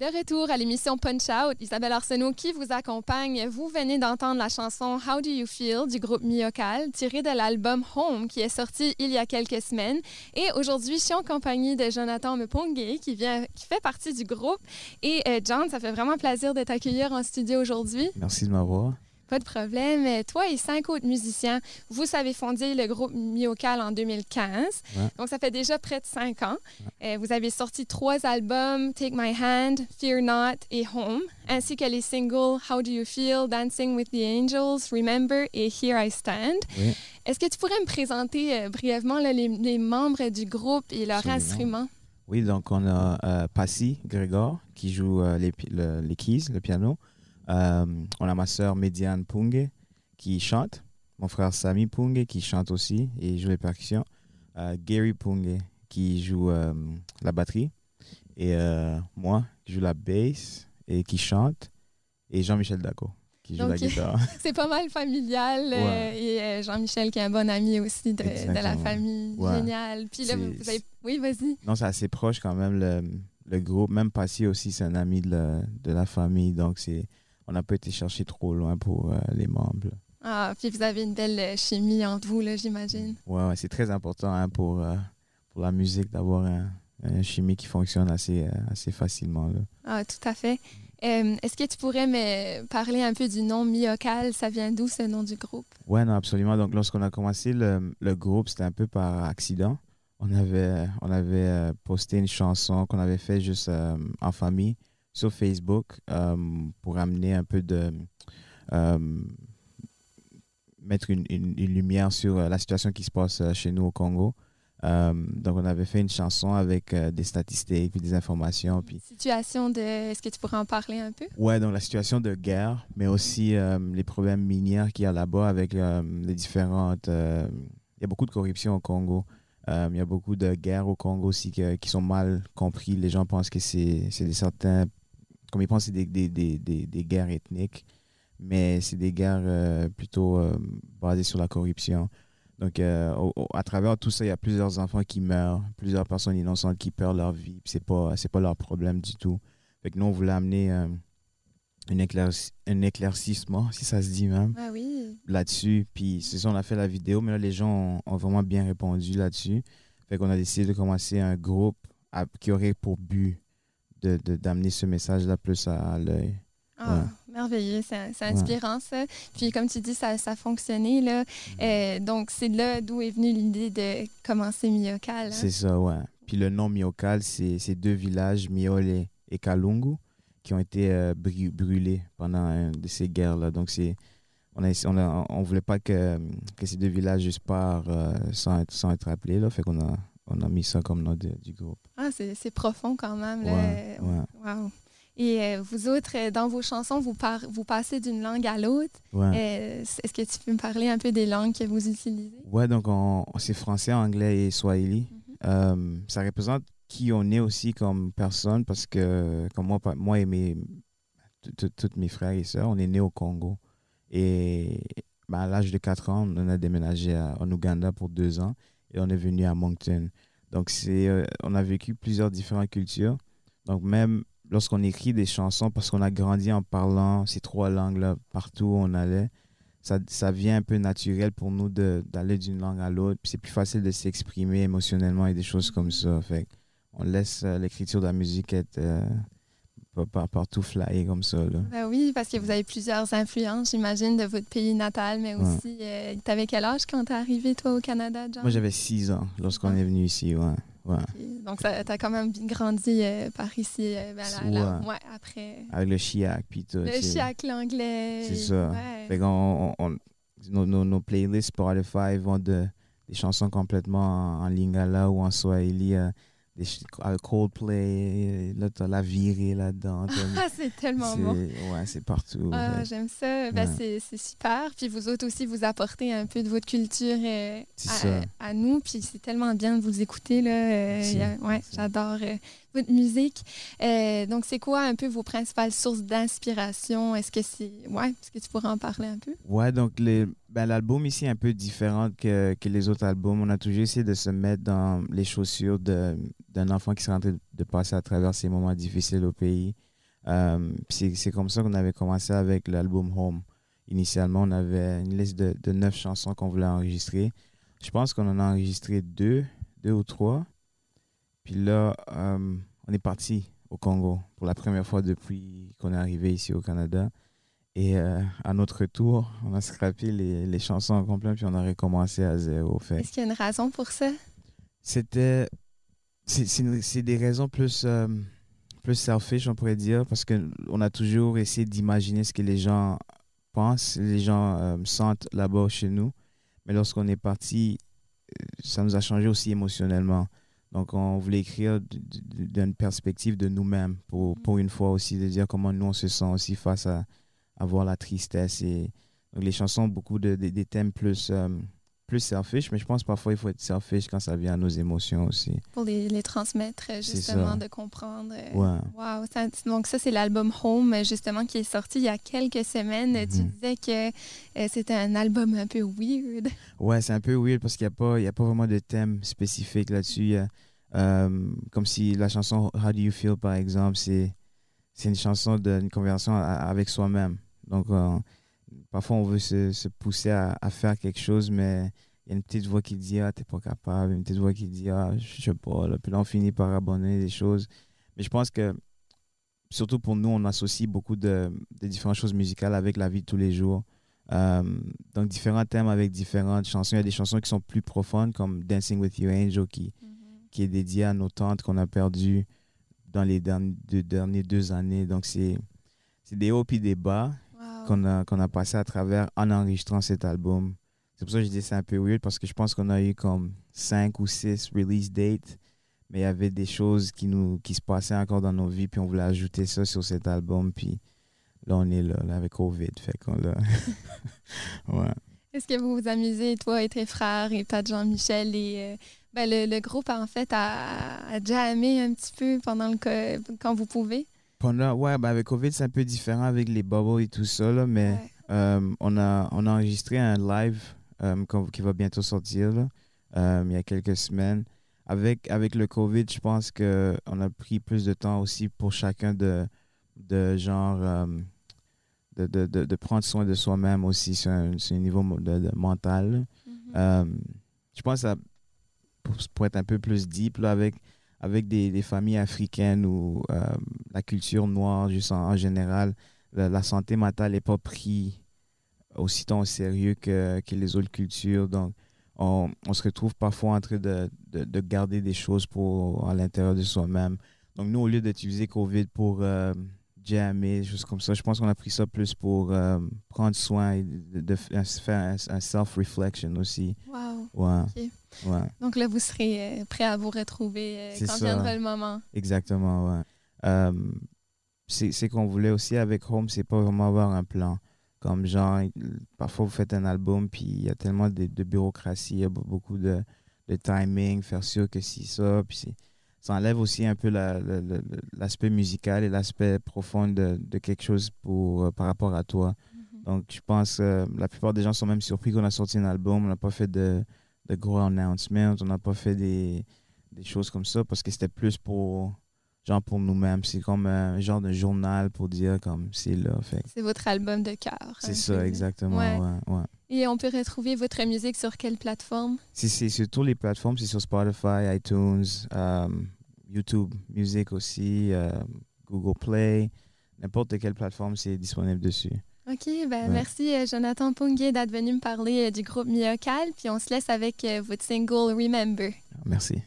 De retour à l'émission Punch Out, Isabelle Arsenault qui vous accompagne. Vous venez d'entendre la chanson How Do You Feel du groupe Myokal, tirée de l'album Home qui est sorti il y a quelques semaines. Et aujourd'hui, je suis en compagnie de Jonathan Mepongé qui fait partie du groupe. Et John, ça fait vraiment plaisir de t'accueillir en studio aujourd'hui. Merci de m'avoir. Pas de problème. Toi et 5 autres musiciens, vous avez fondé le groupe Myokal en 2015. Ouais. Donc, ça fait déjà près de 5 ans. Ouais. Vous avez sorti 3 albums, Take My Hand, Fear Not et Home, ainsi que les singles How Do You Feel, Dancing with the Angels, Remember et Here I Stand. Ouais. Est-ce que tu pourrais me présenter brièvement là, les membres du groupe et leurs instruments? Oui, donc on a Passy Grégoire qui joue les keys, le piano. On a ma sœur Médiane Pungu qui chante, mon frère Samy Pungu qui chante aussi et joue les percussions, Gary Pungue qui joue la batterie et moi qui joue la bass et qui chante et Jean-Michel Daco qui joue la guitare. C'est pas mal familial et Jean-Michel qui est un bon ami aussi de la famille. Ouais. Génial. Puis là, vous avez... Oui, vas-y. Non, c'est assez proche quand même le groupe. Même Passy aussi, c'est un ami de la famille, donc c'est... On n'a pas été chercher trop loin pour les membres. Ah, puis vous avez une belle chimie entre vous, j'imagine. Oui, ouais, c'est très important hein, pour la musique d'avoir une chimie qui fonctionne assez facilement. Là. Ah, tout à fait. Est-ce que tu pourrais me parler un peu du nom Myokal? Ça vient d'où ce nom du groupe? Oui, non, absolument. Donc, lorsqu'on a commencé le groupe, c'était un peu par accident. On avait posté une chanson qu'on avait faite juste en famille sur Facebook pour amener un peu de... mettre une lumière sur la situation qui se passe chez nous au Congo. Donc, on avait fait une chanson avec des statistiques puis des informations. Puis... Situation de... Est-ce que tu pourrais en parler un peu? Oui, donc la situation de guerre, mais aussi les problèmes minières qu'il y a là-bas avec les différentes... Il y a beaucoup de corruption au Congo. Il y a beaucoup de guerres au Congo aussi qui sont mal comprises. Les gens pensent que c'est des certains... Comme ils pensent, c'est des guerres ethniques, mais c'est des guerres plutôt basées sur la corruption. Donc, à travers tout ça, il y a plusieurs enfants qui meurent, plusieurs personnes innocentes qui perdent leur vie. Ce n'est pas leur problème du tout. Fait que nous, on voulait amener un éclaircissement, si ça se dit même, ah oui, là-dessus. Puis, c'est ça, on a fait la vidéo, mais là, les gens ont vraiment bien répondu là-dessus. Fait qu'on a décidé de commencer un groupe qui aurait pour but d'amener ce message-là plus à l'œil. Ah, ouais. Merveilleux, c'est inspirant, ouais, ça. Puis comme tu dis, ça a fonctionné, là. Mm-hmm. Donc, c'est là d'où est venue l'idée de commencer Myokal. Hein? C'est ça, ouais. Puis le nom Myokal, c'est 2 villages, Myole et Kalungu, qui ont été brûlés pendant de ces guerres-là. Donc, on voulait pas que ces 2 villages juste partent sans être appelés, là. Fait qu'on on a mis ça comme nom du groupe. Ah, c'est profond quand même. Ouais, là. Ouais. Wow. Et vous autres, dans vos chansons, vous passez d'une langue à l'autre. Ouais. Est-ce que tu peux me parler un peu des langues que vous utilisez? Oui, donc c'est français, anglais et swahili. Mm-hmm. Ça représente qui on est aussi comme personne parce que comme moi et toutes mes frères et sœurs, on est nés au Congo. Et ben, à l'âge de 4 ans, on a déménagé en Ouganda pour 2 ans. Et on est venu à Moncton. Donc, on a vécu plusieurs différentes cultures. Donc, même lorsqu'on écrit des chansons, parce qu'on a grandi en parlant ces 3 langues-là partout où on allait, ça vient un peu naturel pour nous d'aller d'une langue à l'autre. Puis c'est plus facile de s'exprimer émotionnellement et des choses comme ça. Fait qu'on laisse l'écriture de la musique être... partout flyer comme ça. Là. Ben oui, parce que vous avez plusieurs influences, j'imagine, de votre pays natal, mais aussi... Ouais. Tu avais quel âge quand tu es arrivé, toi, au Canada, John? Moi, j'avais 6 ans lorsqu'on est venu ici, ouais. Ouais. Okay. Donc, tu as quand même grandi par ici, ouais, après... Avec le chiac, puis tout. Le chiac, l'anglais. C'est ça. Ouais. Fait qu'on, nos playlists Spotify vont des chansons complètement en Lingala ou en Swahili, Coldplay, là, t'as la virée là-dedans. Ah, c'est tellement bon. Ouais, c'est partout. Ah, ouais. J'aime ça. Ben, ouais. C'est super. Puis vous autres aussi, vous apportez un peu de votre culture à nous. Puis c'est tellement bien de vous écouter, là. Ouais, j'adore votre musique. Donc, c'est quoi un peu vos principales sources d'inspiration? Est-ce que tu pourrais en parler un peu? Ouais, donc l'album ici est un peu différent que les autres albums. On a toujours essayé de se mettre dans les chaussures d'un enfant qui serait en train de passer à travers ces moments difficiles au pays. C'est comme ça qu'on avait commencé avec l'album Home. Initialement, on avait une liste de 9 chansons qu'on voulait enregistrer. Je pense qu'on en a enregistré deux ou trois. Puis là, on est parti au Congo pour la première fois depuis qu'on est arrivé ici au Canada. Et à notre tour, on a scrappé les chansons en complet, puis on a recommencé à zéro. Est-ce qu'il y a une raison pour ça? C'est des raisons plus selfish, on pourrait dire, parce qu'on a toujours essayé d'imaginer ce que les gens pensent, les gens sentent là-bas chez nous. Mais lorsqu'on est parti, ça nous a changé aussi émotionnellement. Donc, on voulait écrire d'une perspective de nous-mêmes, pour une fois aussi, de dire comment nous, on se sent aussi face à avoir la tristesse. Et donc, les chansons ont beaucoup des thèmes plus selfish, mais je pense parfois il faut être selfish quand ça vient à nos émotions aussi. Pour les transmettre, justement, de comprendre. Ouais. Wow, donc ça, c'est l'album Home, justement, qui est sorti il y a quelques semaines. Mm-hmm. Tu disais que c'était un album un peu weird. Ouais, c'est un peu weird parce qu'il n'y a pas vraiment de thème spécifique là-dessus. Comme si la chanson How Do You Feel, par exemple, c'est une chanson d'une conversation avec soi-même. Donc, parfois, on veut se pousser à faire quelque chose, mais il y a une petite voix qui dit « Ah, t'es pas capable », une petite voix qui dit « Ah, je sais pas ». Puis là, on finit par abandonner des choses. Mais je pense que, surtout pour nous, on associe beaucoup de différentes choses musicales avec la vie de tous les jours. Donc, différents thèmes avec différentes chansons. Il y a des chansons qui sont plus profondes, comme « Dancing with You Angel », qui est dédiée à nos tantes qu'on a perdues dans les dernières 2 années. Donc, c'est des hauts puis des bas. Wow. qu'on a passé à travers en enregistrant cet album. C'est pour ça que je dis que c'est un peu weird, parce que je pense qu'on a eu comme 5 ou 6 release dates, mais il y avait des choses qui se passaient encore dans nos vies, puis on voulait ajouter ça sur cet album, puis là, on est là avec COVID, fait qu'on l'a... Ouais. Est-ce que vous vous amusez, toi et tes frères, et Pat Jean-Michel, et le groupe, en fait, a jammer un petit peu quand vous pouvez? Ouais, avec COVID, c'est un peu différent avec les bubbles et tout ça, là, mais ouais. On a enregistré un live qui va bientôt sortir là, il y a quelques semaines. Avec le COVID, je pense qu'on a pris plus de temps aussi pour chacun de prendre soin de soi-même aussi sur un niveau mental. Mm-hmm. Je pense que pour être un peu plus deep là, avec des familles africaines ou la culture noire, juste en général, la santé mentale n'est pas prise aussitôt au sérieux que les autres cultures. Donc, on se retrouve parfois en train de garder des choses à l'intérieur de soi-même. Donc, nous, au lieu d'utiliser COVID pour jammer, choses comme ça, je pense qu'on a pris ça plus pour prendre soin et de faire un self-reflection aussi. Wow. Ouais. Okay. Ouais. Donc là, vous serez prêt à vous retrouver quand viendra le moment. Exactement, ouais. C'est qu'on voulait aussi avec Home, c'est pas vraiment avoir un plan. Comme genre, parfois vous faites un album, puis il y a tellement de bureaucratie, il y a beaucoup de timing, faire sûr que si ça, puis ça enlève aussi un peu l'aspect musical et l'aspect profond de quelque chose par rapport à toi. Mm-hmm. Donc je pense que la plupart des gens sont même surpris qu'on a sorti un album, on n'a pas fait de gros announcements, on n'a pas fait des choses comme ça, parce que c'était plus pour nous-mêmes. C'est comme un genre de journal pour dire comme c'est là. C'est votre album de cœur. C'est ça, exactement. Ouais. Ouais, ouais. Et on peut retrouver votre musique sur quelle plateforme? C'est sur toutes les plateformes, c'est sur Spotify, iTunes, YouTube Music aussi, Google Play, n'importe quelle plateforme, c'est disponible dessus. OK, ben ouais. Merci Jonathan Pungu d'être venu me parler du groupe Myokal, puis on se laisse avec votre single Remember. Merci.